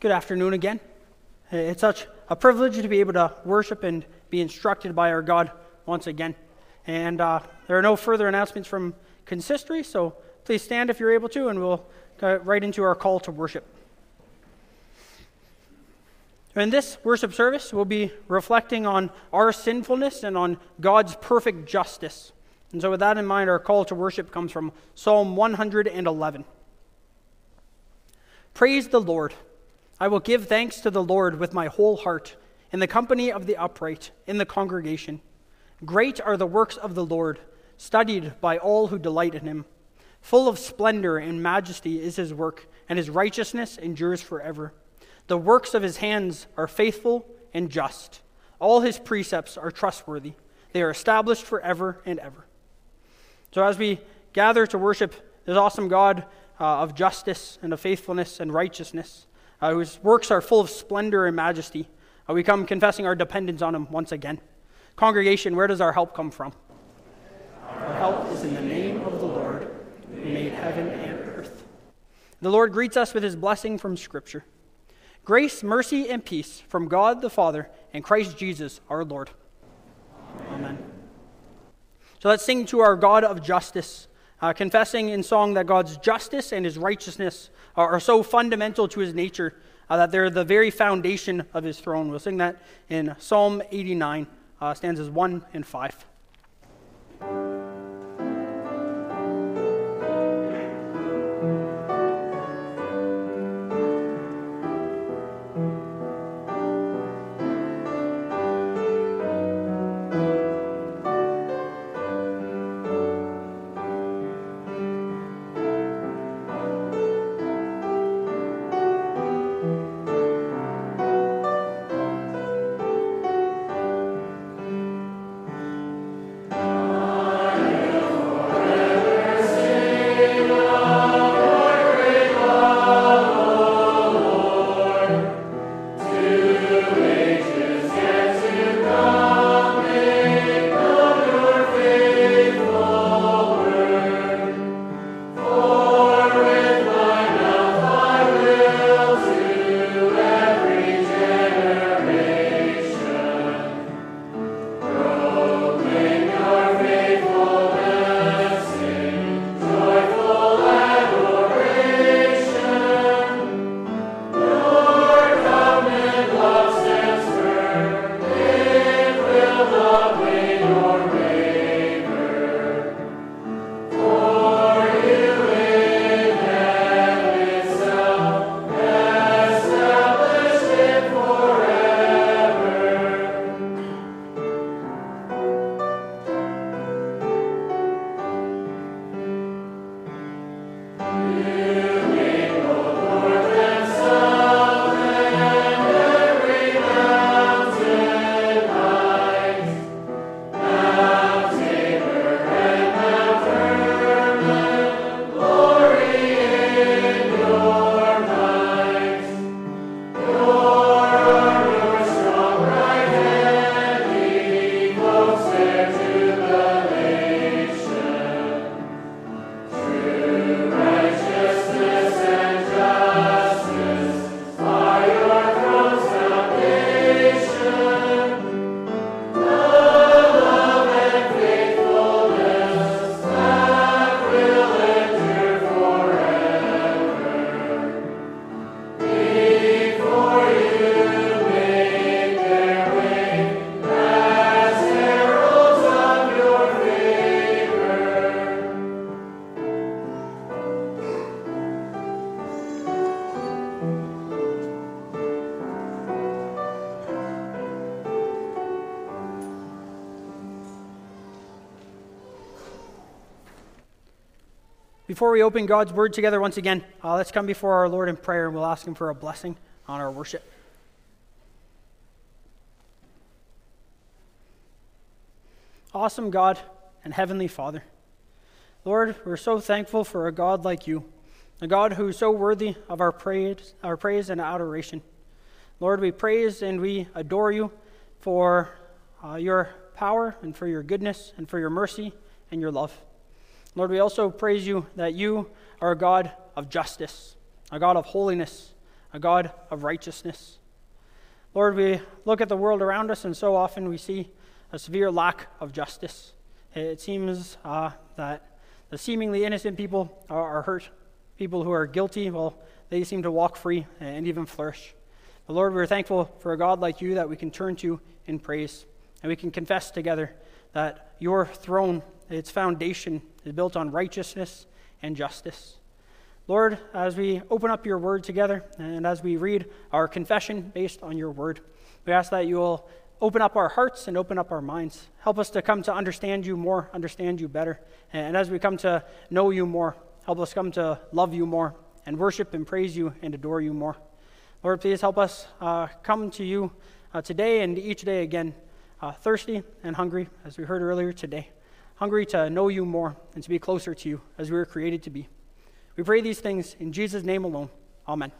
Good afternoon again. It's such a privilege to be able to worship and be instructed by our God once again. And there are no further announcements from consistory, so please stand if you're able to, and we'll go right into our call to worship. In this worship service, we'll be reflecting on our sinfulness and on God's perfect justice. And so with that in mind, our call to worship comes from Psalm 111. Praise the Lord. I will give thanks to the Lord with my whole heart, in the company of the upright, in the congregation. Great are the works of the Lord, studied by all who delight in him. Full of splendor and majesty is his work, and his righteousness endures forever. The works of his hands are faithful and just. All his precepts are trustworthy. They are established forever and ever. So as we gather to worship this awesome God of justice and of faithfulness and righteousness, whose works are full of splendor and majesty, we come confessing our dependence on him once again. Congregation, where does our help come from? Our help is in the name of the Lord, who made heaven and earth. The Lord greets us with his blessing from Scripture. Grace, mercy, and peace from God the Father and Christ Jesus our Lord. Amen. So let's sing to our God of justice, confessing in song that God's justice and his righteousness are so fundamental to his nature that they're the very foundation of his throne. We'll sing that in Psalm 89, stanzas 1 and 5. Before we open God's word together once again, let's come before our Lord in prayer, and we'll ask him for a blessing on our worship. Awesome God and Heavenly Father, Lord, we're so thankful for a God like you, a God who's so worthy of our praise and adoration. Lord, we praise and we adore you for your power and for your goodness and for your mercy and your love. Lord, we also praise you that you are a God of justice, a God of holiness, a God of righteousness. Lord, we look at the world around us, and so often we see a severe lack of justice. It seems that the seemingly innocent people are hurt. People who are guilty, well, they seem to walk free and even flourish. But Lord, we're thankful for a God like you that we can turn to in praise, and we can confess together that your throne, its foundation, is built on righteousness and justice. Lord, as we open up your word together, and as we read our confession based on your word, we ask that you will open up our hearts and open up our minds. Help us to come to understand you more, understand you better. And as we come to know you more, help us come to love you more and worship and praise you and adore you more. Lord, please help us come to you today and each day again, thirsty and hungry, as we heard earlier today, hungry to know you more and to be closer to you as we were created to be. We pray these things in Jesus' name alone. Amen.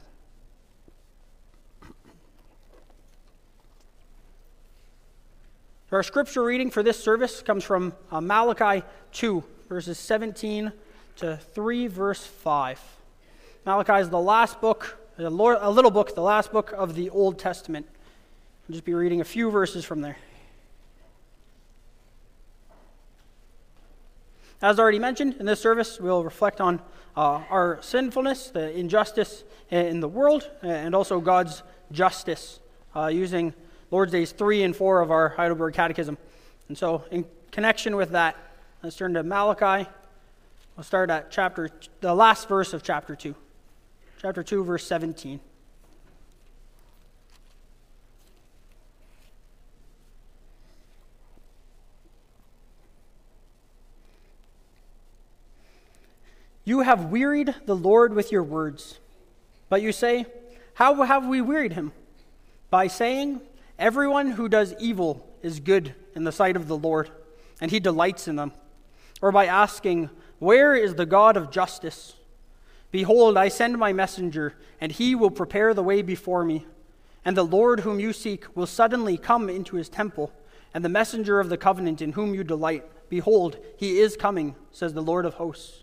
Our scripture reading for this service comes from Malachi 2, verses 17 to 3, verse 5. Malachi is the last book, a little book, the last book of the Old Testament. I'll just be reading a few verses from there. As already mentioned, in this service, we'll reflect on our sinfulness, the injustice in the world, and also God's justice, using Lord's Days 3 and 4 of our Heidelberg Catechism. And so, in connection with that, let's turn to Malachi. We'll start at the last verse of chapter 2. Chapter 2, verse 17. You have wearied the Lord with your words, but you say, how have we wearied him? By saying, everyone who does evil is good in the sight of the Lord, and he delights in them. Or by asking, where is the God of justice? Behold, I send my messenger, and he will prepare the way before me. And the Lord whom you seek will suddenly come into his temple, and the messenger of the covenant in whom you delight. Behold, he is coming, says the Lord of hosts.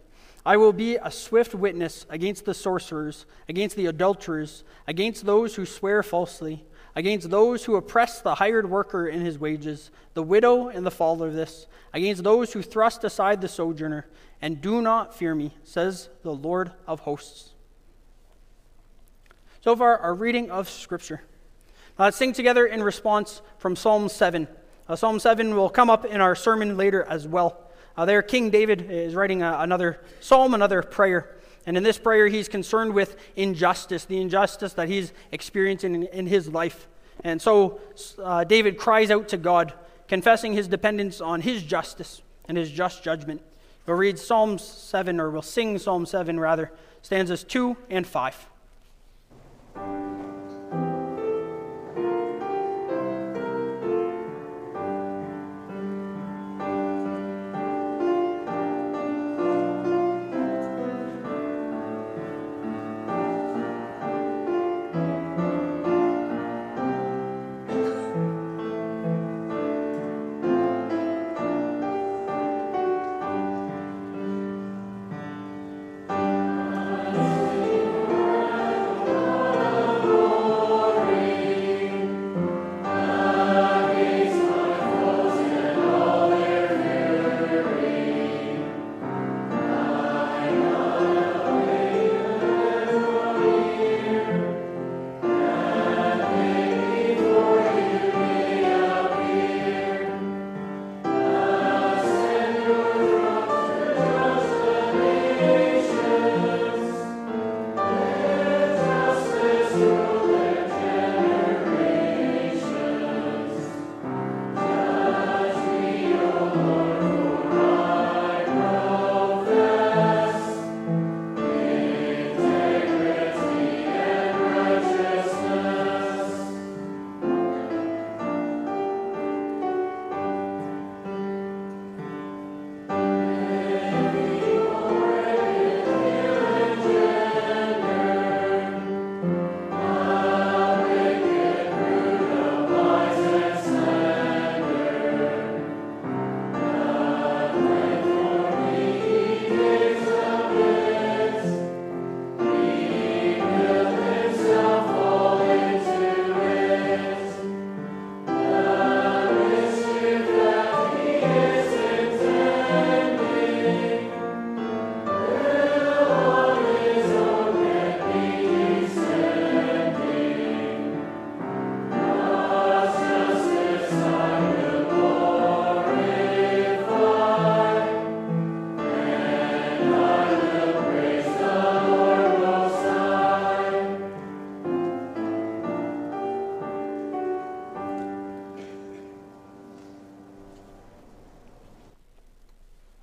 I will be a swift witness against the sorcerers, against the adulterers, against those who swear falsely, against those who oppress the hired worker in his wages, the widow and the fatherless, against those who thrust aside the sojourner, and do not fear me, says the Lord of hosts. So far, our reading of Scripture. Now let's sing together in response from Psalm 7. Psalm 7 will come up in our sermon later as well. There, King David is writing another psalm, another prayer. And in this prayer, he's concerned with injustice, the injustice that he's experiencing in his life. And so David cries out to God, confessing his dependence on his justice and his just judgment. We'll read Psalm 7, or we'll sing Psalm 7, rather, stanzas 2 and 5.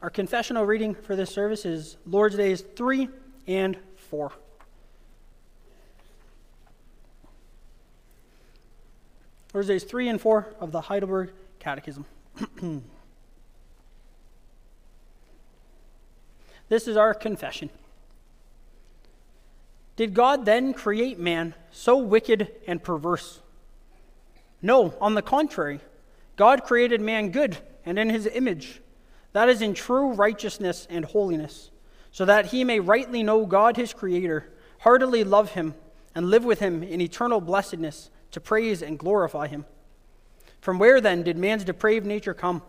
Our confessional reading for this service is Lord's Days 3 and 4. Lord's Days 3 and 4 of the Heidelberg Catechism. This is our confession. Did God then create man so wicked and perverse? No, on the contrary, God created man good and in his image. That is in true righteousness and holiness, so that he may rightly know God his Creator, heartily love him, and live with him in eternal blessedness to praise and glorify him. From where then did man's depraved nature come?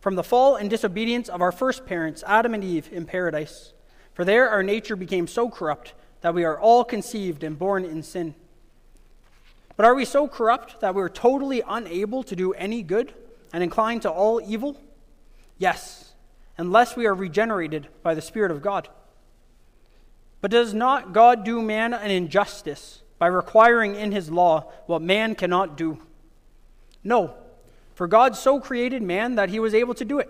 From the fall and disobedience of our first parents, Adam and Eve, in paradise. For there our nature became so corrupt that we are all conceived and born in sin. But are we so corrupt that we are totally unable to do any good and inclined to all evil? Yes, unless we are regenerated by the Spirit of God. But does not God do man an injustice by requiring in his law what man cannot do? No, for God so created man that he was able to do it.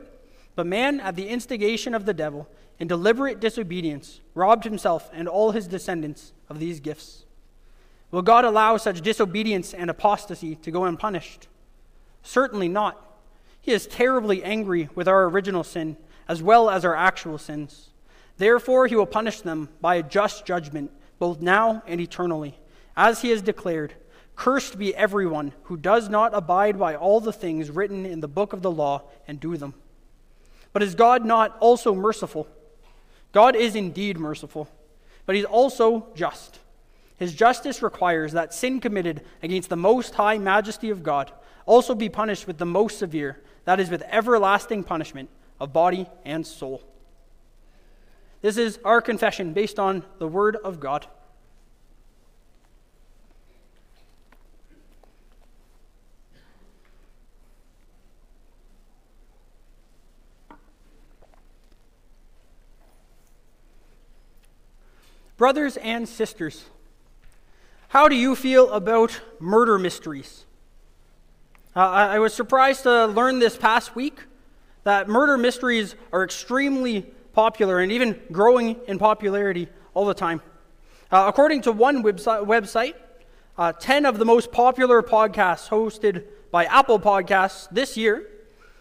But man, at the instigation of the devil, in deliberate disobedience, robbed himself and all his descendants of these gifts. Will God allow such disobedience and apostasy to go unpunished? Certainly not. He is terribly angry with our original sin, as well as our actual sins. Therefore, he will punish them by a just judgment, both now and eternally. As he has declared, cursed be everyone who does not abide by all the things written in the book of the law and do them. But is God not also merciful? God is indeed merciful, but he's also just. His justice requires that sin committed against the most high majesty of God also be punished with the most severe, that is, with everlasting punishment of body and soul. This is our confession based on the Word of God. Brothers and sisters, how do you feel about murder mysteries? I was surprised to learn this past week that murder mysteries are extremely popular and even growing in popularity all the time. According to one website, 10 of the most popular podcasts hosted by Apple Podcasts this year,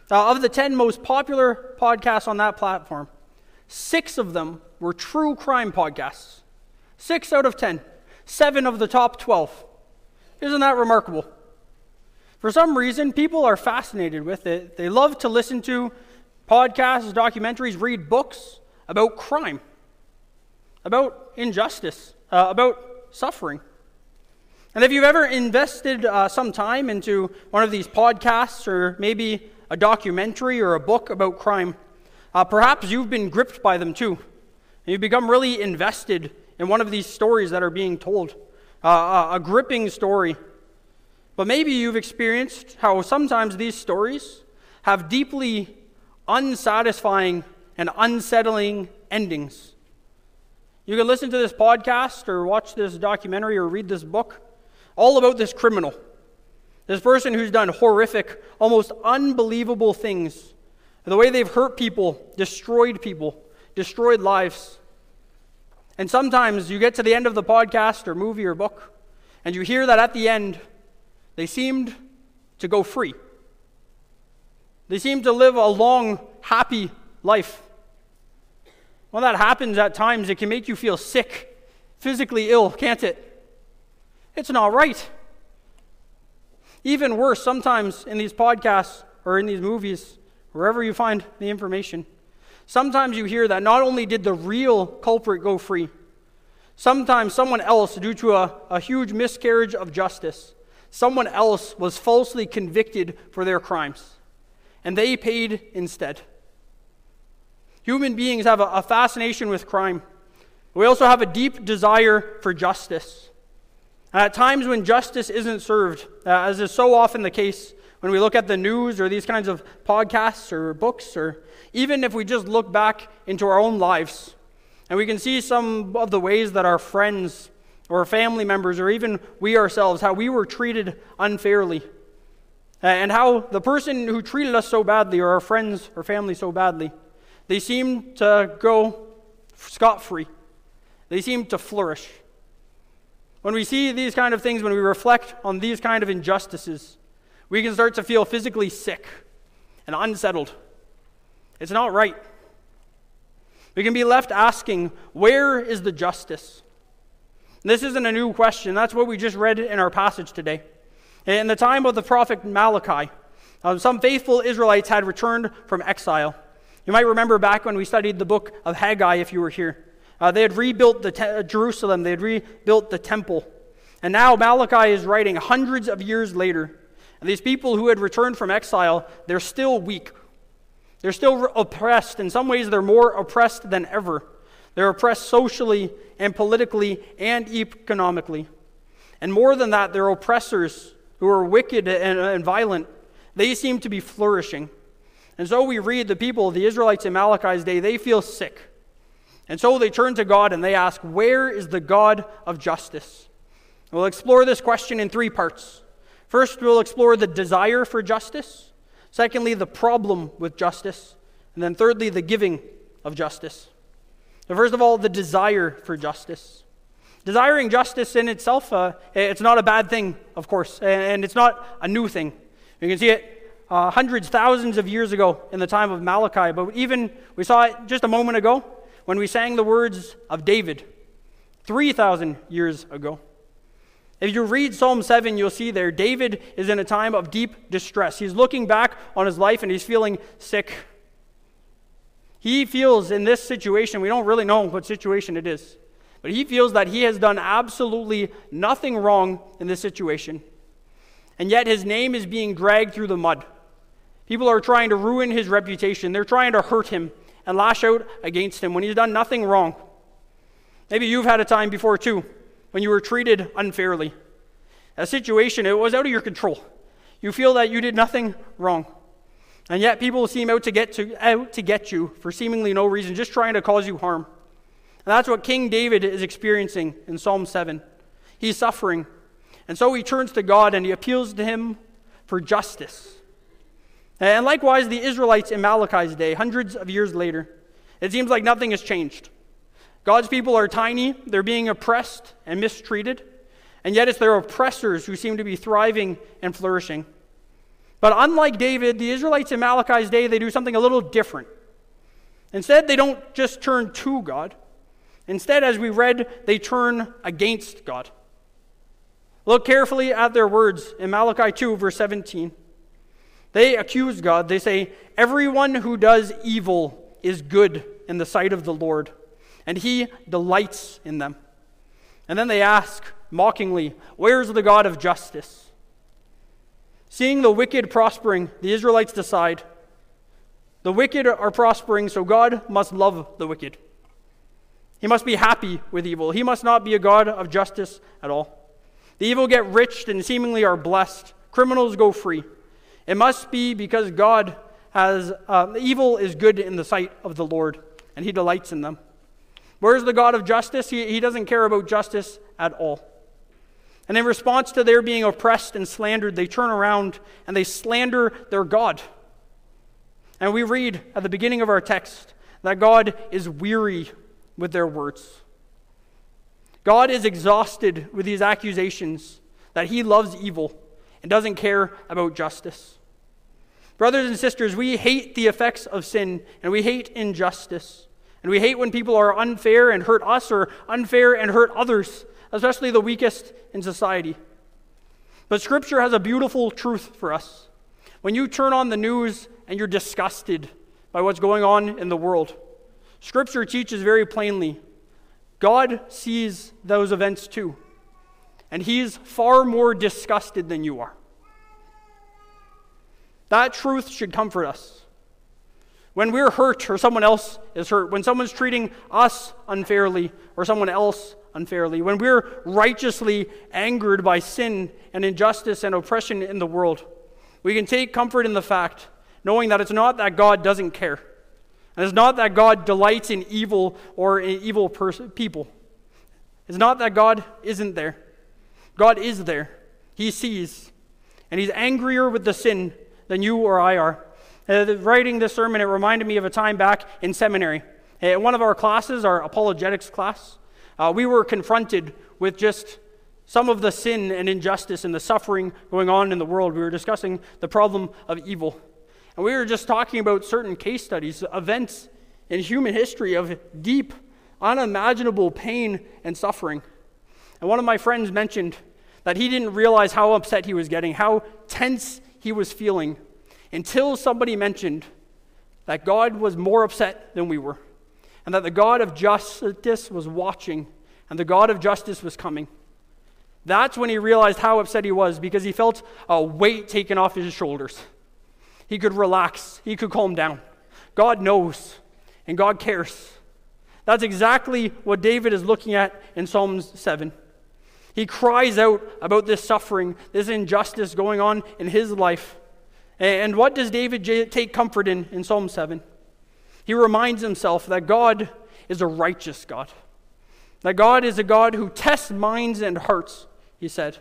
of the 10 most popular podcasts on that platform, 6 of them were true crime podcasts. 6 out of 10. 7 of the top 12. Isn't that remarkable? For some reason, people are fascinated with it. They love to listen to podcasts, documentaries, read books about crime, about injustice, about suffering. And if you've ever invested some time into one of these podcasts or maybe a documentary or a book about crime, perhaps you've been gripped by them too. And you've become really invested in one of these stories that are being told, a gripping story. But maybe you've experienced how sometimes these stories have deeply unsatisfying and unsettling endings. You can listen to this podcast or watch this documentary or read this book all about this criminal, this person who's done horrific, almost unbelievable things, the way they've hurt people, destroyed lives. And sometimes you get to the end of the podcast or movie or book, and you hear that at the end, they seemed to go free. They seemed to live a long, happy life. When that happens at times, it can make you feel sick, physically ill, can't it? It's not right. Even worse, sometimes in these podcasts or in these movies, wherever you find the information, sometimes you hear that not only did the real culprit go free, sometimes someone else, due to a huge miscarriage of justice, someone else was falsely convicted for their crimes, and they paid instead. Human beings have a fascination with crime. We also have a deep desire for justice. And at times when justice isn't served, as is so often the case when we look at the news or these kinds of podcasts or books, or even if we just look back into our own lives, and we can see some of the ways that our friends or family members, or even we ourselves, how we were treated unfairly, and how the person who treated us so badly, or our friends or family so badly, They seem to go scot-free. They seem to flourish. When we see these kind of things, when we reflect on these kind of injustices, we can start to feel physically sick and unsettled. It's not right. We can be left asking, where is the justice? And this isn't a new question. That's what we just read in our passage today. In the time of the prophet Malachi, some faithful Israelites had returned from exile. You might remember back when we studied the book of Haggai, if you were here. They had rebuilt Jerusalem. They had rebuilt the temple. And now Malachi is writing hundreds of years later. And these people who had returned from exile, they're still weak. They're still oppressed. In some ways, they're more oppressed than ever. They're oppressed socially and politically and economically. And more than that, their oppressors, who are wicked and violent, they seem to be flourishing. And so we read the people, the Israelites in Malachi's day, they feel sick. And so they turn to God and they ask, where is the God of justice? And we'll explore this question in three parts. First, we'll explore the desire for justice. Secondly, the problem with justice. And then thirdly, the giving of justice. So first of all, the desire for justice. Desiring justice in itself, it's not a bad thing, of course, and it's not a new thing. You can see it hundreds, thousands of years ago in the time of Malachi, but even we saw it just a moment ago when we sang the words of David 3,000 years ago. If you read Psalm 7, you'll see there David is in a time of deep distress. He's looking back on his life and he's feeling sick. He feels in this situation, we don't really know what situation it is, but he feels that he has done absolutely nothing wrong in this situation. And yet his name is being dragged through the mud. People are trying to ruin his reputation. They're trying to hurt him and lash out against him when he's done nothing wrong. Maybe you've had a time before too when you were treated unfairly. A situation, it was out of your control. You feel that you did nothing wrong. And yet people seem out to get you for seemingly no reason, just trying to cause you harm. And that's what King David is experiencing in Psalm 7. He's suffering. And so he turns to God and he appeals to him for justice. And likewise, the Israelites in Malachi's day, hundreds of years later, it seems like nothing has changed. God's people are tiny, they're being oppressed and mistreated, and yet it's their oppressors who seem to be thriving and flourishing. But unlike David, the Israelites in Malachi's day, they do something a little different. Instead, they don't just turn to God. Instead, as we read, they turn against God. Look carefully at their words in Malachi 2, verse 17. They accuse God. They say, everyone who does evil is good in the sight of the Lord, and he delights in them. And then they ask, mockingly, where's the God of justice? Seeing the wicked prospering, the Israelites decide, the wicked are prospering, so God must love the wicked. He must be happy with evil. He must not be a God of justice at all. The evil get rich and seemingly are blessed. Criminals go free. It must be because God has, evil is good in the sight of the Lord, and he delights in them. Where's the God of justice? He doesn't care about justice at all. And in response to their being oppressed and slandered, they turn around and they slander their God. And we read at the beginning of our text that God is weary with their words. God is exhausted with these accusations that he loves evil and doesn't care about justice. Brothers and sisters, we hate the effects of sin, and we hate injustice, and we hate when people are unfair and hurt us or unfair and hurt others, especially the weakest in society. But Scripture has a beautiful truth for us. When you turn on the news and you're disgusted by what's going on in the world, Scripture teaches very plainly, God sees those events too, and he's far more disgusted than you are. That truth should comfort us. When we're hurt or someone else is hurt, when someone's treating us unfairly or someone else unfairly, when we're righteously angered by sin and injustice and oppression in the world, we can take comfort in the fact, knowing that it's not that God doesn't care. And it's not that God delights in evil or in evil people. It's not that God isn't there. God is there. He sees. And he's angrier with the sin than you or I are. Writing this sermon, it reminded me of a time back in seminary. In one of our classes, our apologetics class, we were confronted with just some of the sin and injustice and the suffering going on in the world. We were discussing the problem of evil. And we were just talking about certain case studies, events in human history of deep, unimaginable pain and suffering. And one of my friends mentioned that he didn't realize how upset he was getting, how tense he was feeling, until somebody mentioned that God was more upset than we were, and that the God of justice was watching, and the God of justice was coming. That's when he realized how upset he was, because he felt a weight taken off his shoulders. He could relax. He could calm down. God knows, and God cares. That's exactly what David is looking at in Psalm 7. He cries out about this suffering, this injustice going on in his life. And what does David take comfort in Psalm 7? He reminds himself that God is a righteous God. That God is a God who tests minds and hearts, he said.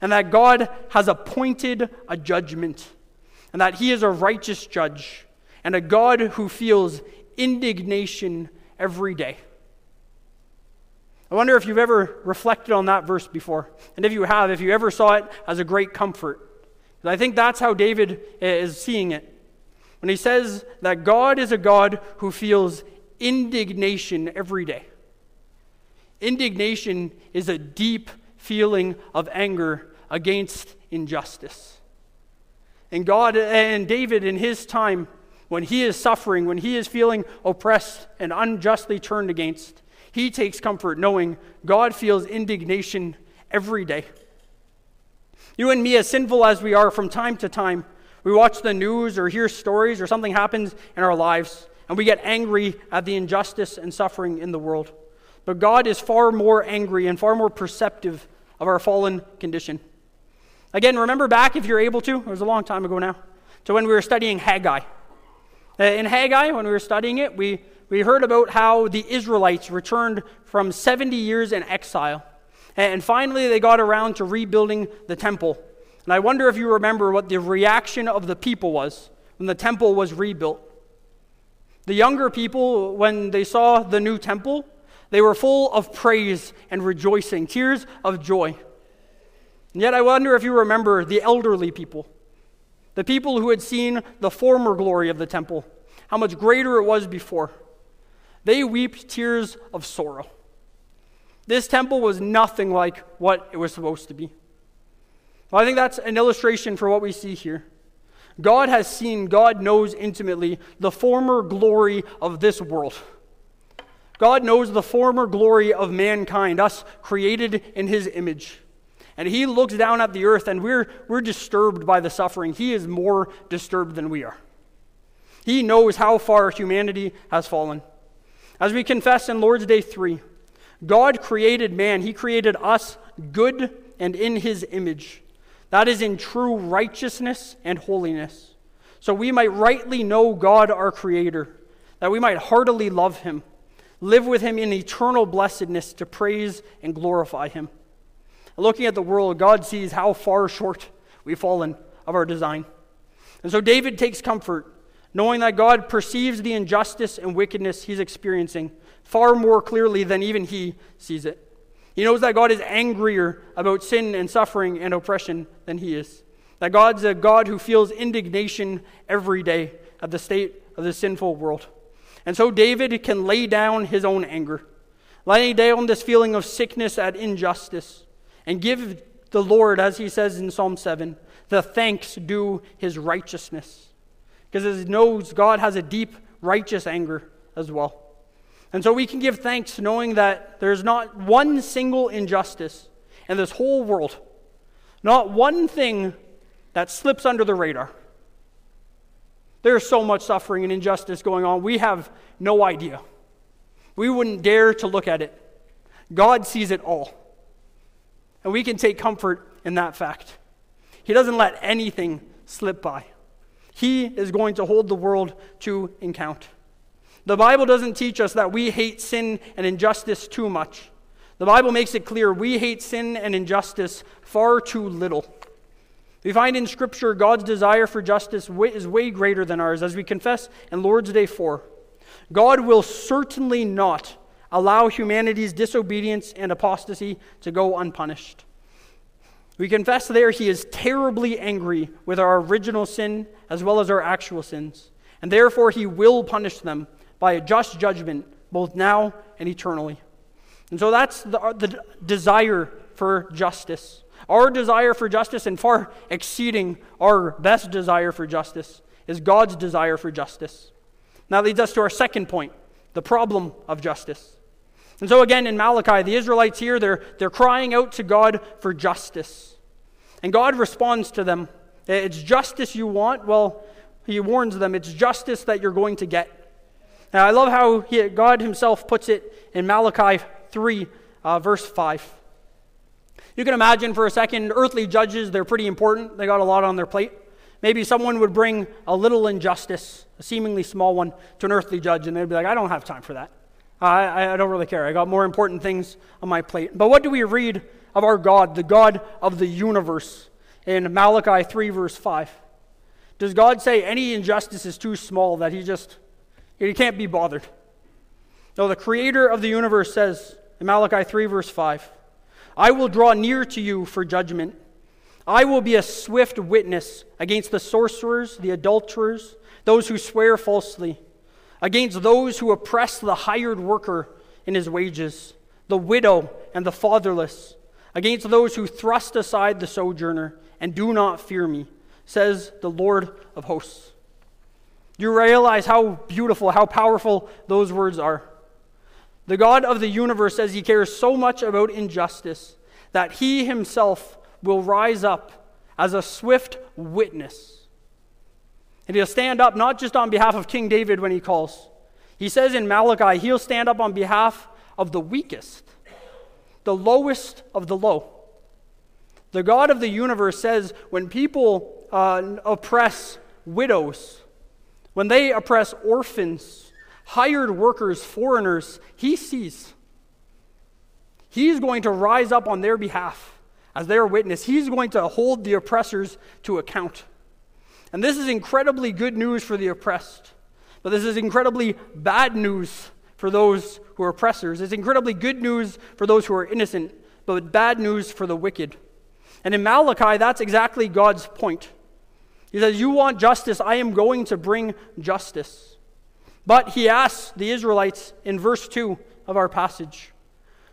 And that God has appointed a judgment. And that he is a righteous judge. And a God who feels indignation every day. I wonder if you've ever reflected on that verse before. And if you have, if you ever saw it as a great comfort. Because I think that's how David is seeing it. When he says that God is a God who feels indignation every day. Indignation is a deep feeling of anger against injustice. And God and David in his time, when he is suffering, when he is feeling oppressed and unjustly turned against, he takes comfort knowing God feels indignation every day. You and me, as sinful as we are, from time to time, we watch the news or hear stories or something happens in our lives, and we get angry at the injustice and suffering in the world. But God is far more angry and far more perceptive of our fallen condition. Again, remember back, if you're able to, it was a long time ago now, to when we were studying Haggai. In Haggai, when we were studying it, we heard about how the Israelites returned from 70 years in exile. And finally, they got around to rebuilding the temple. And I wonder if you remember what the reaction of the people was when the temple was rebuilt. The younger people, when they saw the new temple, they were full of praise and rejoicing, tears of joy. And yet I wonder if you remember the elderly people, the people who had seen the former glory of the temple, how much greater it was before. They wept tears of sorrow. This temple was nothing like what it was supposed to be. Well, I think that's an illustration for what we see here. God has seen, God knows intimately the former glory of this world. God knows the former glory of mankind, us created in his image. And he looks down at the earth, and we're disturbed by the suffering. He is more disturbed than we are. He knows how far humanity has fallen. As we confess in Lord's Day 3, God created man. He created us good and in his image. That is in true righteousness and holiness. So we might rightly know God our Creator, that we might heartily love him, live with him in eternal blessedness to praise and glorify him. Looking at the world, God sees how far short we've fallen of our design. And so David takes comfort, knowing that God perceives the injustice and wickedness he's experiencing far more clearly than even he sees it. He knows that God is angrier about sin and suffering and oppression than he is. That God's a God who feels indignation every day at the state of the sinful world. And so David can lay down his own anger, laying down this feeling of sickness at injustice, and give the Lord, as he says in Psalm 7, the thanks due his righteousness. Because he knows God has a deep, righteous anger as well. And so we can give thanks knowing that there's not one single injustice in this whole world, not one thing that slips under the radar. There's so much suffering and injustice going on, we have no idea. We wouldn't dare to look at it. God sees it all. And we can take comfort in that fact. He doesn't let anything slip by. He is going to hold the world to account. The Bible doesn't teach us that we hate sin and injustice too much. The Bible makes it clear we hate sin and injustice far too little. We find in Scripture God's desire for justice is way greater than ours, as we confess in Lord's Day 4. God will certainly not allow humanity's disobedience and apostasy to go unpunished. We confess there he is terribly angry with our original sin as well as our actual sins, and therefore he will punish them by a just judgment both now and eternally. And so that's the desire for justice. Our desire for justice, and far exceeding our best desire for justice, is God's desire for justice. Now leads us to our second point, the problem of justice. And so again in Malachi, the Israelites here, they're crying out to God for justice. And God responds to them. It's justice you want? Well, he warns them, it's justice that you're going to get. Now I love how God himself puts it in Malachi 3, verse 5. You can imagine for a second, earthly judges, they're pretty important. They got a lot on their plate. Maybe someone would bring a little injustice, a seemingly small one, to an earthly judge, and they'd be like, I don't have time for that. I don't really care. I got more important things on my plate. But what do we read of our God, the God of the universe, in Malachi 3, verse 5? Does God say any injustice is too small that he can't be bothered? No, the creator of the universe says in Malachi 3, verse 5, I will draw near to you for judgment. I will be a swift witness against the sorcerers, the adulterers, those who swear falsely, against those who oppress the hired worker in his wages, the widow and the fatherless, against those who thrust aside the sojourner and do not fear me, says the Lord of hosts. You realize how beautiful, how powerful those words are. The God of the universe says he cares so much about injustice that he himself will rise up as a swift witness. And he'll stand up not just on behalf of King David when he calls. He says in Malachi, he'll stand up on behalf of the weakest, the lowest of the low. The God of the universe says when people oppress widows, when they oppress orphans, hired workers, foreigners, he sees. He's going to rise up on their behalf as their witness. He's going to hold the oppressors to account. And this is incredibly good news for the oppressed, but this is incredibly bad news for those who are oppressors. It's incredibly good news for those who are innocent, but bad news for the wicked. And in Malachi, that's exactly God's point. He says, you want justice, I am going to bring justice. But he asks the Israelites in verse 2 of our passage,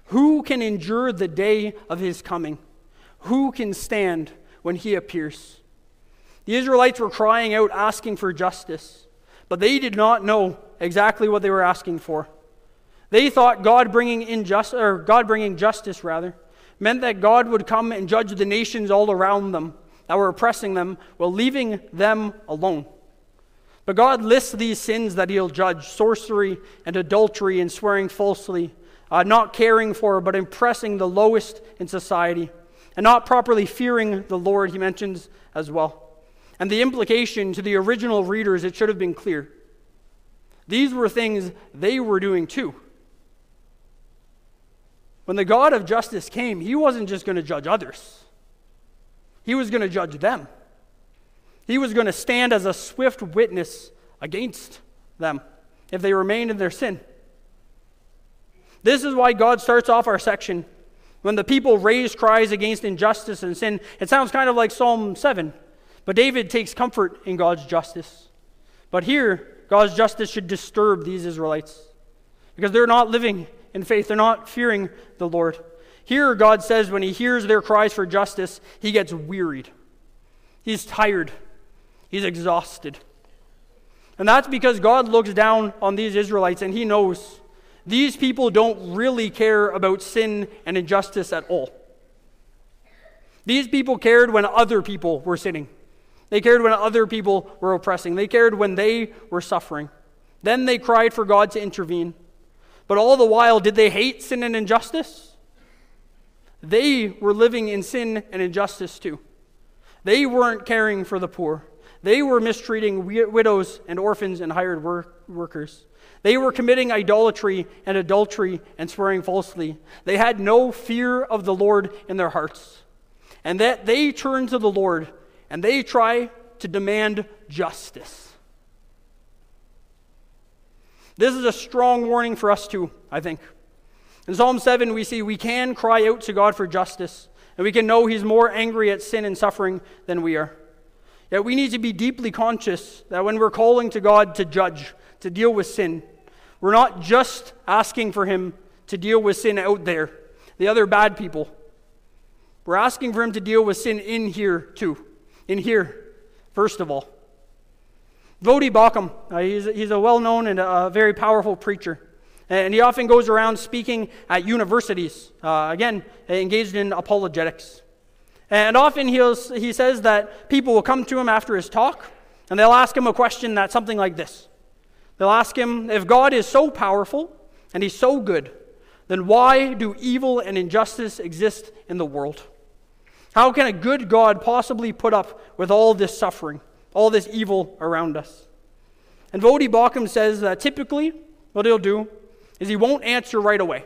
who can endure the day of his coming? Who can stand when he appears? The Israelites were crying out, asking for justice, but they did not know exactly what they were asking for. They thought God bringing justice meant that God would come and judge the nations all around them that were oppressing them while leaving them alone. But God lists these sins that he'll judge: sorcery and adultery and swearing falsely, not caring for but impressing the lowest in society, and not properly fearing the Lord, he mentions as well. And the implication to the original readers, it should have been clear. These were things they were doing too. When the God of justice came, he wasn't just going to judge others. He was going to judge them. He was going to stand as a swift witness against them if they remained in their sin. This is why God starts off our section. When the people raise cries against injustice and sin, it sounds kind of like Psalm 7, but David takes comfort in God's justice. But here, God's justice should disturb these Israelites because they're not living in faith. They're not fearing the Lord. Here, God says when he hears their cries for justice, he gets wearied. He's tired. He's exhausted. And that's because God looks down on these Israelites and he knows these people don't really care about sin and injustice at all. These people cared when other people were sinning. They cared when other people were oppressing. They cared when they were suffering. Then they cried for God to intervene. But all the while, did they hate sin and injustice? They were living in sin and injustice too. They weren't caring for the poor. They were mistreating widows and orphans and hired workers. They were committing idolatry and adultery and swearing falsely. They had no fear of the Lord in their hearts. And that they turned to the Lord and they try to demand justice. This is a strong warning for us too, I think. In Psalm 7, we see we can cry out to God for justice, and we can know He's more angry at sin and suffering than we are. Yet we need to be deeply conscious that when we're calling to God to judge, to deal with sin, we're not just asking for Him to deal with sin out there, the other bad people. We're asking for Him to deal with sin in here too. In here, first of all. Voddie Baucham, he's a well-known and a very powerful preacher. And he often goes around speaking at universities, again, engaged in apologetics. And often he says that people will come to him after his talk, and they'll ask him a question that's something like this. They'll ask him, if God is so powerful and He's so good, then why do evil and injustice exist in the world? How can a good God possibly put up with all this suffering, all this evil around us? And Voddie Baucham says that typically what he'll do is he won't answer right away.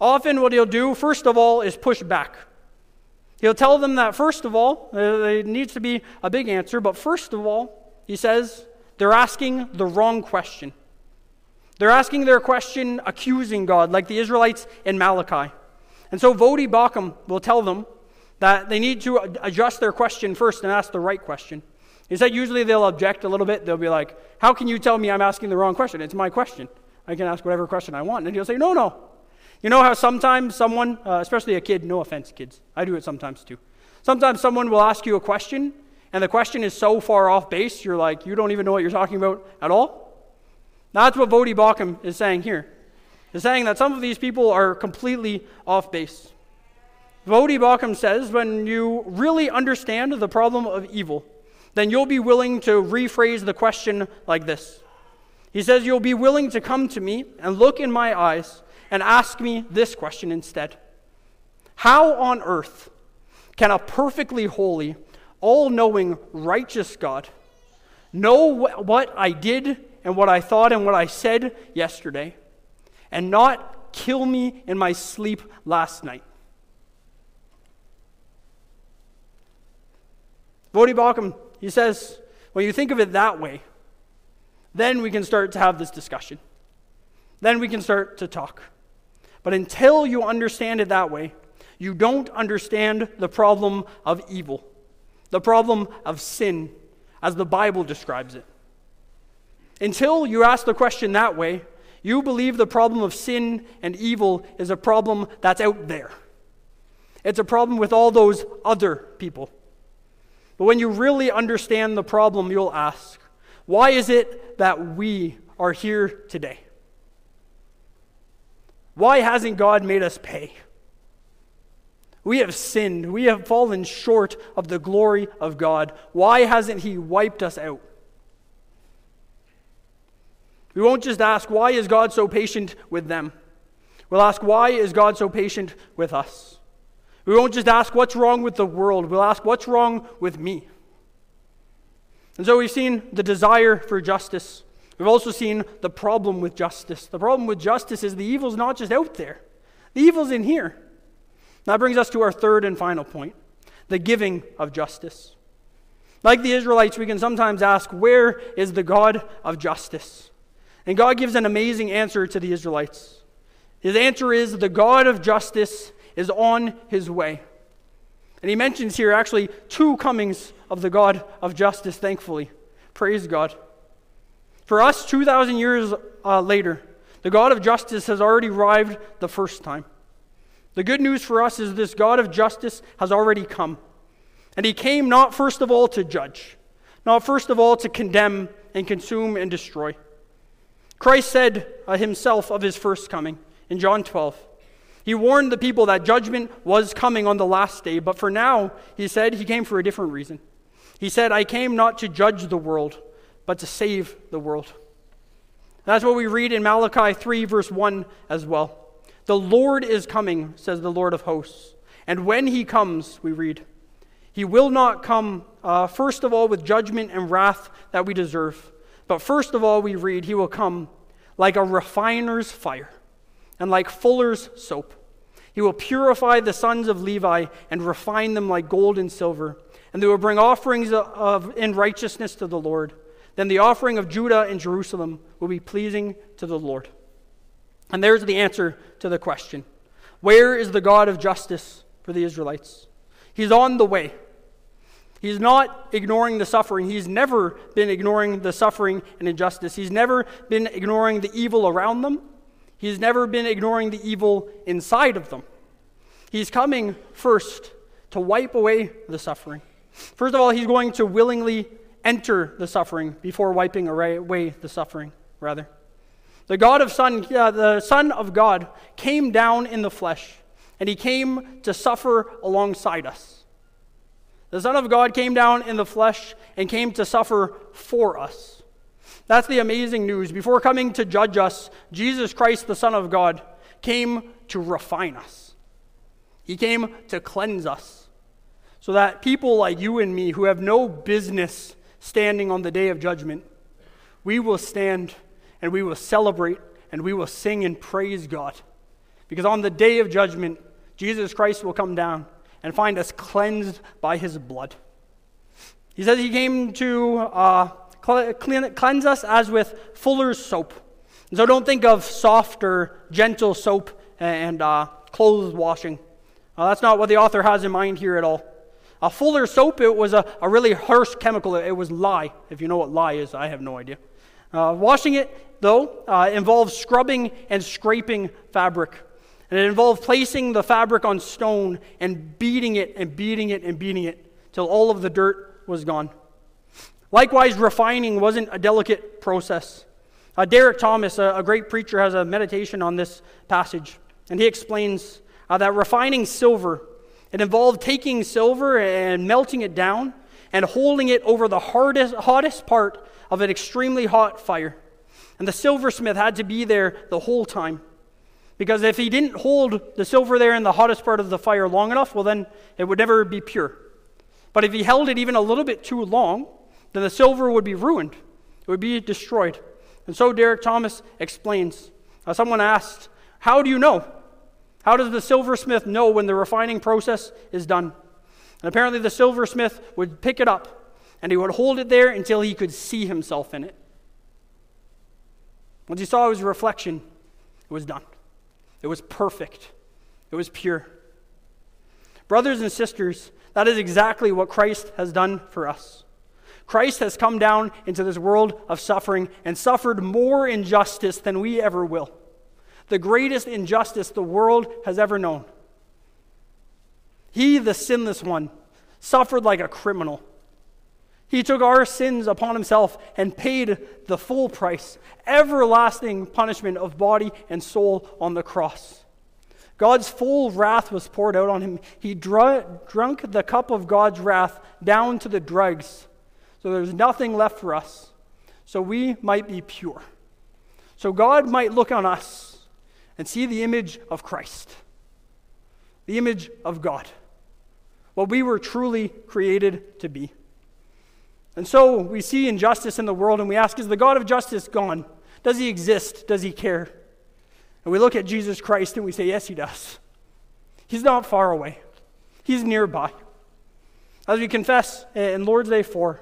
Often what he'll do, first of all, is push back. He'll tell them that, first of all, there needs to be a big answer, but first of all, he says, they're asking the wrong question. They're asking their question accusing God, like the Israelites in Malachi. And so Voddie Baucham will tell them that they need to adjust their question first and ask the right question. Instead, usually they'll object a little bit. They'll be like, how can you tell me I'm asking the wrong question? It's my question. I can ask whatever question I want. And he'll say, no. You know how sometimes someone, especially a kid, no offense, kids. I do it sometimes too. Sometimes someone will ask you a question, and the question is so far off base, you're like, you don't even know what you're talking about at all. That's what Voddie Baucham is saying here. He's saying that some of these people are completely off base. Voddie Baucham says, when you really understand the problem of evil, then you'll be willing to rephrase the question like this. He says, you'll be willing to come to me and look in my eyes and ask me this question instead. How on earth can a perfectly holy, all-knowing, righteous God know what I did and what I thought and what I said yesterday and not kill me in my sleep last night? Voddie Baucham, he says, when you think of it that way, then we can start to have this discussion. Then we can start to talk. But until you understand it that way, you don't understand the problem of evil, the problem of sin, as the Bible describes it. Until you ask the question that way, you believe the problem of sin and evil is a problem that's out there. It's a problem with all those other people. But when you really understand the problem, you'll ask, why is it that we are here today? Why hasn't God made us pay? We have sinned. We have fallen short of the glory of God. Why hasn't He wiped us out? We won't just ask, why is God so patient with them? We'll ask, why is God so patient with us? We won't just ask, what's wrong with the world? We'll ask, what's wrong with me? And so we've seen the desire for justice. We've also seen the problem with justice. The problem with justice is the evil's not just out there. The evil's in here. That brings us to our third and final point, the giving of justice. Like the Israelites, we can sometimes ask, where is the God of justice? And God gives an amazing answer to the Israelites. His answer is, the God of justice is on His way. And He mentions here actually two comings of the God of justice, thankfully. Praise God. For us, 2,000 years later, the God of justice has already arrived the first time. The good news for us is this God of justice has already come. And He came not first of all to judge, not first of all to condemn and consume and destroy. Christ said Himself of His first coming in John 12, He warned the people that judgment was coming on the last day, but for now, He said, He came for a different reason. He said, I came not to judge the world, but to save the world. And that's what we read in Malachi 3, verse 1 as well. The Lord is coming, says the Lord of hosts. And when He comes, we read, He will not come, first of all, with judgment and wrath that we deserve. But first of all, we read, He will come like a refiner's fire, and like fuller's soap. He will purify the sons of Levi and refine them like gold and silver, and they will bring offerings in righteousness to the Lord. Then the offering of Judah and Jerusalem will be pleasing to the Lord. And there's the answer to the question. Where is the God of justice for the Israelites? He's on the way. He's not ignoring the suffering. He's never been ignoring the suffering and injustice. He's never been ignoring the evil around them. He's never been ignoring the evil inside of them. He's coming first to wipe away the suffering. First of all, he's going to willingly enter the suffering before wiping away the suffering, rather. The Son of God came down in the flesh, and he came to suffer alongside us. The Son of God came down in the flesh and came to suffer for us. That's the amazing news. Before coming to judge us, Jesus Christ, the Son of God, came to refine us. He came to cleanse us so that people like you and me who have no business standing on the day of judgment, we will stand and we will celebrate and we will sing and praise God. Because on the day of judgment, Jesus Christ will come down and find us cleansed by his blood. He says he came to cleanse us as with fuller's soap. And so don't think of soft or gentle soap and clothes washing. That's not what the author has in mind here at all. Fuller's soap, it was a really harsh chemical. It was lye. If you know what lye is, I have no idea. Washing it, though, involves scrubbing and scraping fabric. And it involved placing the fabric on stone and beating it and beating it and beating it till all of the dirt was gone. Likewise, refining wasn't a delicate process. Derek Thomas, a great preacher, has a meditation on this passage. And he explains that refining silver, it involved taking silver and melting it down and holding it over the hottest part of an extremely hot fire. And the silversmith had to be there the whole time. Because if he didn't hold the silver there in the hottest part of the fire long enough, well then it would never be pure. But if he held it even a little bit too long, then the silver would be ruined. It would be destroyed. And so Derek Thomas explains. Someone asked, how do you know? How does the silversmith know when the refining process is done? And apparently the silversmith would pick it up and he would hold it there until he could see himself in it. Once he saw his reflection, it was done. It was perfect. It was pure. Brothers and sisters, that is exactly what Christ has done for us. Christ has come down into this world of suffering and suffered more injustice than we ever will. The greatest injustice the world has ever known. He, the sinless one, suffered like a criminal. He took our sins upon himself and paid the full price, everlasting punishment of body and soul on the cross. God's full wrath was poured out on him. He drunk the cup of God's wrath down to the dregs, so there's nothing left for us, so we might be pure. So God might look on us and see the image of Christ, the image of God, what we were truly created to be. And so we see injustice in the world and we ask, is the God of justice gone? Does he exist? Does he care? And we look at Jesus Christ and we say, yes, he does. He's not far away. He's nearby. As we confess in Lord's Day 4,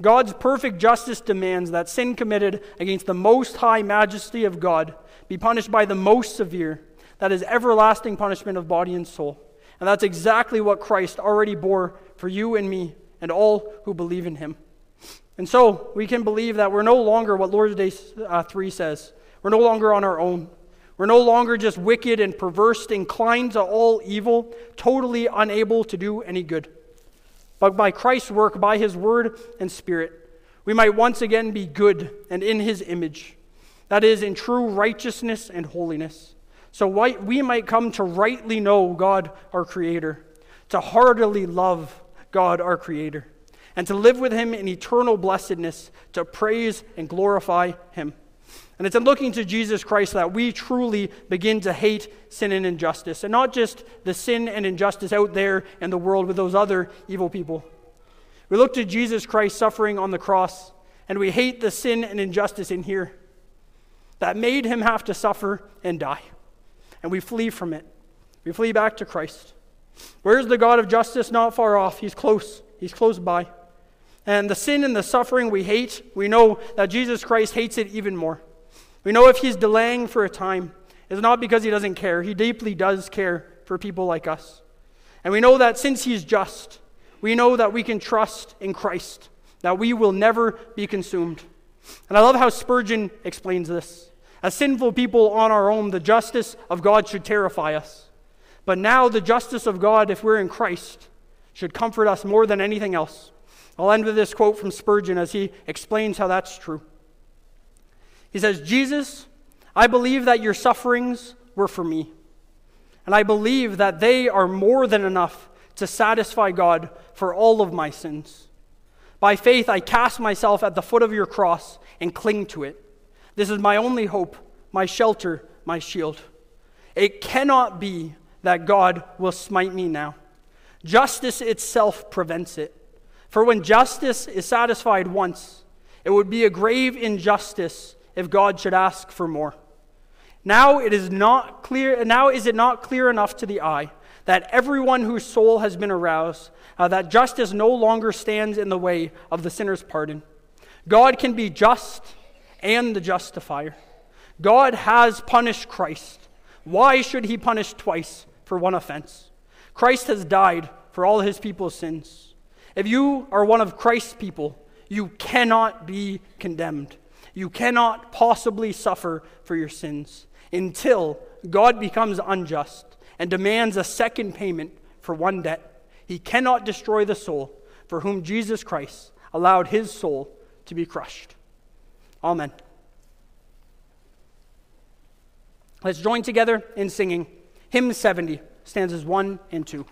God's perfect justice demands that sin committed against the most high majesty of God be punished by the most severe, that is everlasting punishment of body and soul. And that's exactly what Christ already bore for you and me and all who believe in him. And so we can believe that we're no longer what Lord's Day 3 says. We're no longer on our own. We're no longer just wicked and perverse, inclined to all evil, totally unable to do any good. But by Christ's work, by his word and spirit, we might once again be good and in his image. That is, in true righteousness and holiness. So we might come to rightly know God, our Creator, to heartily love God, our Creator, and to live with him in eternal blessedness, to praise and glorify him. And it's in looking to Jesus Christ that we truly begin to hate sin and injustice, and not just the sin and injustice out there in the world with those other evil people. We look to Jesus Christ suffering on the cross, and we hate the sin and injustice in here that made him have to suffer and die. And we flee from it. We flee back to Christ. Where's the God of justice? Not far off. He's close. He's close by. And the sin and the suffering we hate, we know that Jesus Christ hates it even more. We know if he's delaying for a time, it's not because he doesn't care. He deeply does care for people like us. And we know that since he's just, we know that we can trust in Christ, that we will never be consumed. And I love how Spurgeon explains this. As sinful people on our own, the justice of God should terrify us. But now the justice of God, if we're in Christ, should comfort us more than anything else. I'll end with this quote from Spurgeon as he explains how that's true. He says, "Jesus, I believe that your sufferings were for me, and I believe that they are more than enough to satisfy God for all of my sins. By faith, I cast myself at the foot of your cross and cling to it. This is my only hope, my shelter, my shield. It cannot be that God will smite me now. Justice itself prevents it. For when justice is satisfied once, it would be a grave injustice if God should ask for more. Now is it not clear enough to the eye that everyone whose soul has been aroused, that justice no longer stands in the way of the sinner's pardon. God can be just and the justifier. God has punished Christ. Why should he punish twice for one offense? Christ has died for all his people's sins. If you are one of Christ's people, you cannot be condemned. You cannot possibly suffer for your sins until God becomes unjust and demands a second payment for one debt. He cannot destroy the soul for whom Jesus Christ allowed his soul to be crushed." Amen. Let's join together in singing Hymn 70, stanzas 1 and 2.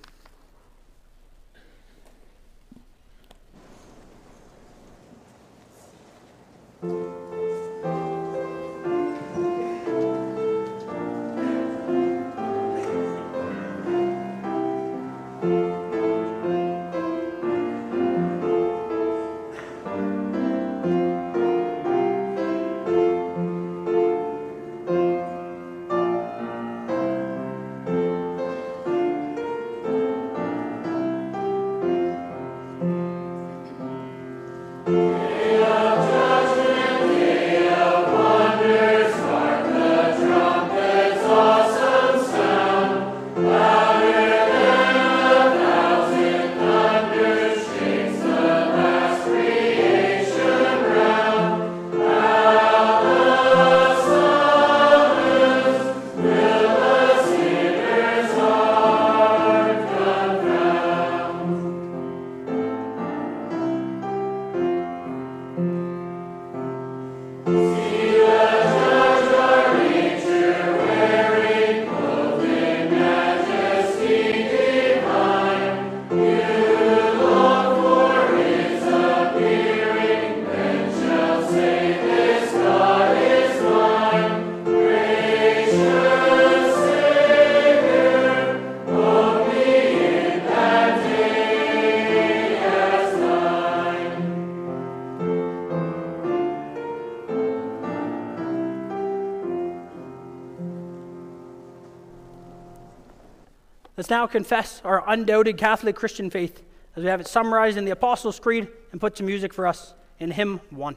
Let's now confess our undoubted Catholic Christian faith as we have it summarized in the Apostles' Creed and put to music for us in Hymn 1.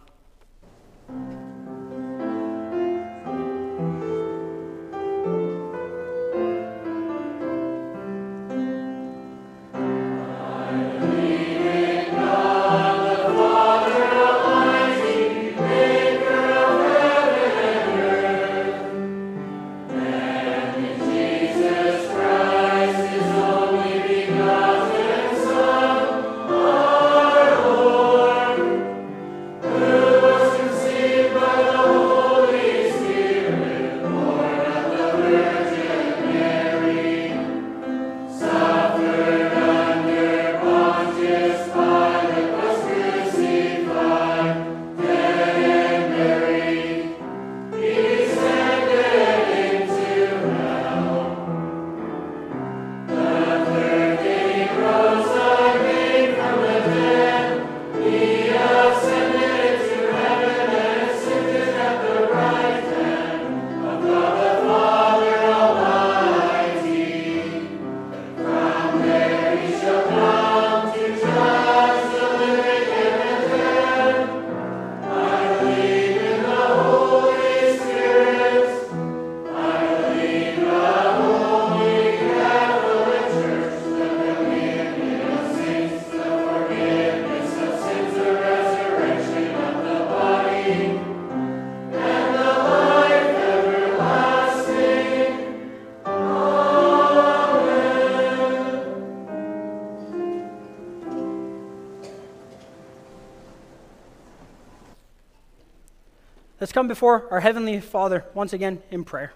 Let's come before our Heavenly Father once again in prayer.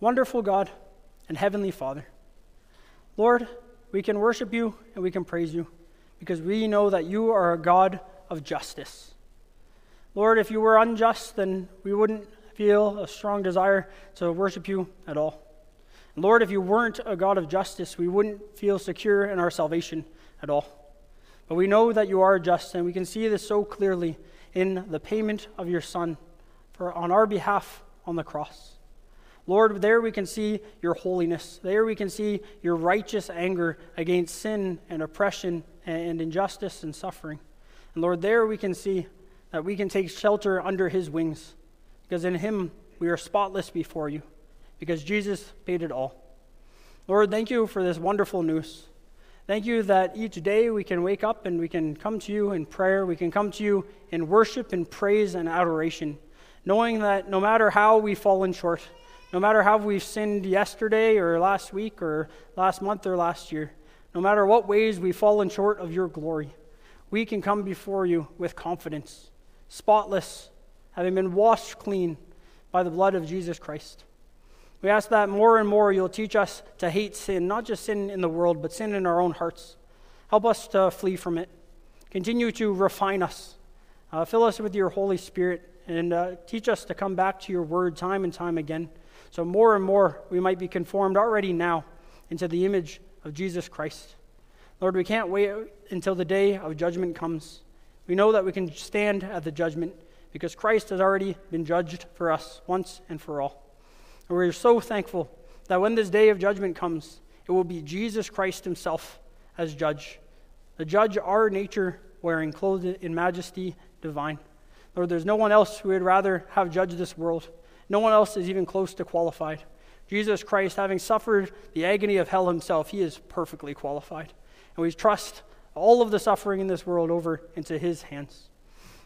Wonderful God and Heavenly Father, Lord, we can worship you and we can praise you because we know that you are a God of justice. Lord, if you were unjust, then we wouldn't feel a strong desire to worship you at all. And Lord, if you weren't a God of justice, we wouldn't feel secure in our salvation at all. But we know that you are just, and we can see this so clearly in the payment of your Son for on our behalf on the cross. Lord, there we can see your holiness. There we can see your righteous anger against sin and oppression and injustice and suffering. And Lord, there we can see that we can take shelter under his wings, because in him we are spotless before you, because Jesus paid it all. Lord, thank you for this wonderful news. Thank you that each day we can wake up and we can come to you in prayer. We can come to you in worship and praise and adoration, knowing that no matter how we've fallen short, no matter how we've sinned yesterday or last week or last month or last year, no matter what ways we've fallen short of your glory, we can come before you with confidence, spotless, having been washed clean by the blood of Jesus Christ. We ask that more and more you'll teach us to hate sin, not just sin in the world, but sin in our own hearts. Help us to flee from it. Continue to refine us. Fill us with your Holy Spirit and teach us to come back to your word time and time again, so more and more we might be conformed already now into the image of Jesus Christ. Lord, we can't wait until the day of judgment comes. We know that we can stand at the judgment because Christ has already been judged for us once and for all. And we're so thankful that when this day of judgment comes, it will be Jesus Christ himself as judge, the judge our nature, wearing clothed in majesty divine. Lord, there's no one else we would rather have judge this world. No one else is even close to qualified. Jesus Christ, having suffered the agony of hell himself, he is perfectly qualified. And we trust all of the suffering in this world over into his hands.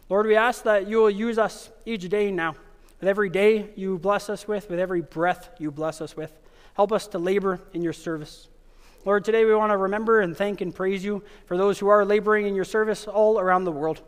Lord, we ask that you will use us each day now. With every day you bless us with every breath you bless us with, help us to labor in your service. Lord, today we want to remember and thank and praise you for those who are laboring in your service all around the world.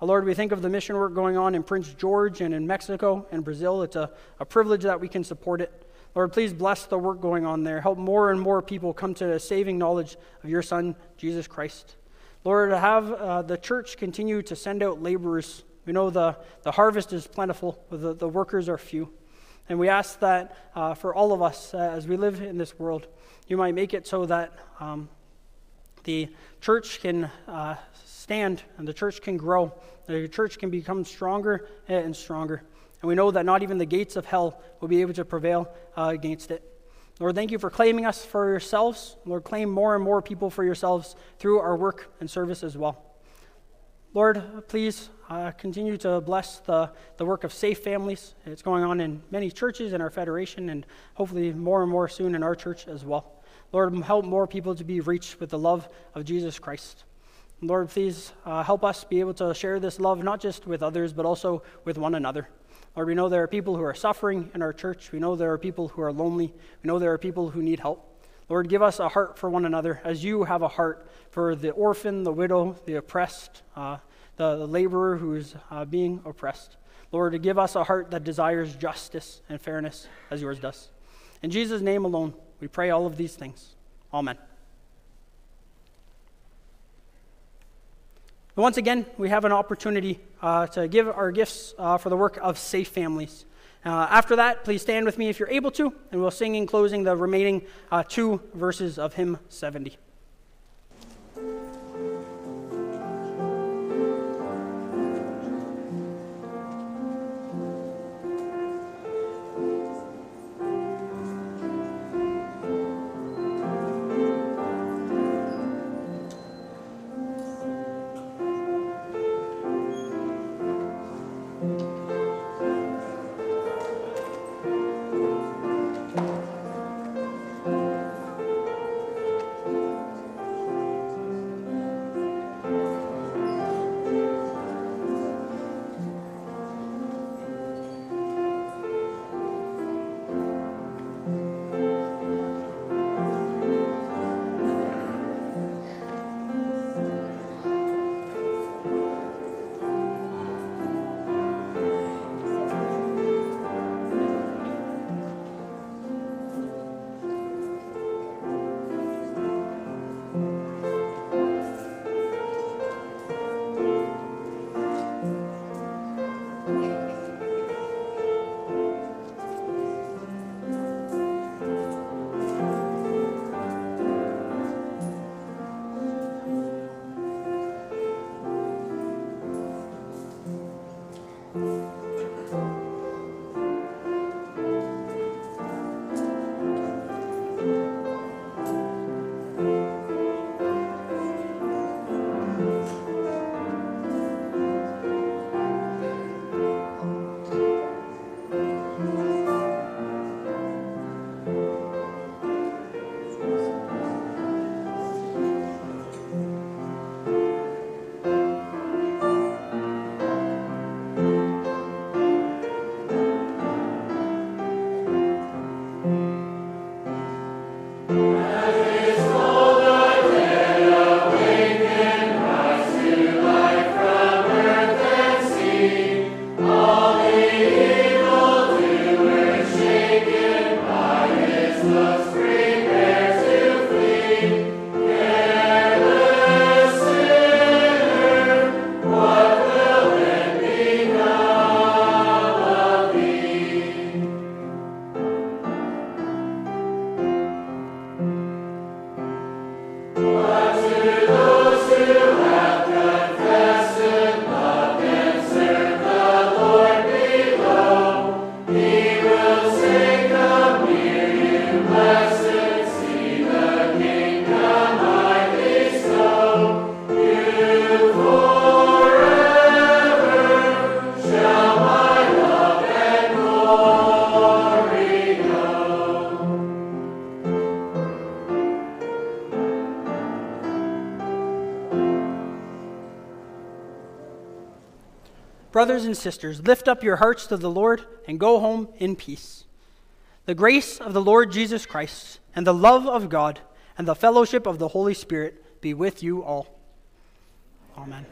Lord, we think of the mission work going on in Prince George and in Mexico and Brazil. It's a privilege that we can support it. Lord, please bless the work going on there. Help more and more people come to a saving knowledge of your Son, Jesus Christ. Lord, have the church continue to send out laborers. We know the harvest is plentiful, but the workers are few. And we ask that for all of us, as we live in this world, you might make it so that the church can stand and the church can grow, the church can become stronger and stronger. And we know that not even the gates of hell will be able to prevail against it. Lord, thank you for claiming us for yourselves. Lord, claim more and more people for yourselves through our work and service as well. Lord, please continue to bless the work of Safe Families. It's going on in many churches in our federation and hopefully more and more soon in our church as well. Lord, help more people to be reached with the love of Jesus Christ. Lord, please help us be able to share this love not just with others but also with one another. Lord, we know there are people who are suffering in our church. We know there are people who are lonely. We know there are people who need help. Lord, give us a heart for one another as you have a heart for the orphan, the widow, the oppressed, the laborer who's being oppressed. Lord, give us a heart that desires justice and fairness as yours does. In Jesus' name alone, we pray all of these things. Amen. And once again, we have an opportunity to give our gifts for the work of Safe Families. After that, please stand with me if you're able to, and we'll sing in closing the remaining two verses of Hymn 70. Brothers and sisters, lift up your hearts to the Lord and go home in peace. The grace of the Lord Jesus Christ and the love of God and the fellowship of the Holy Spirit be with you all. Amen.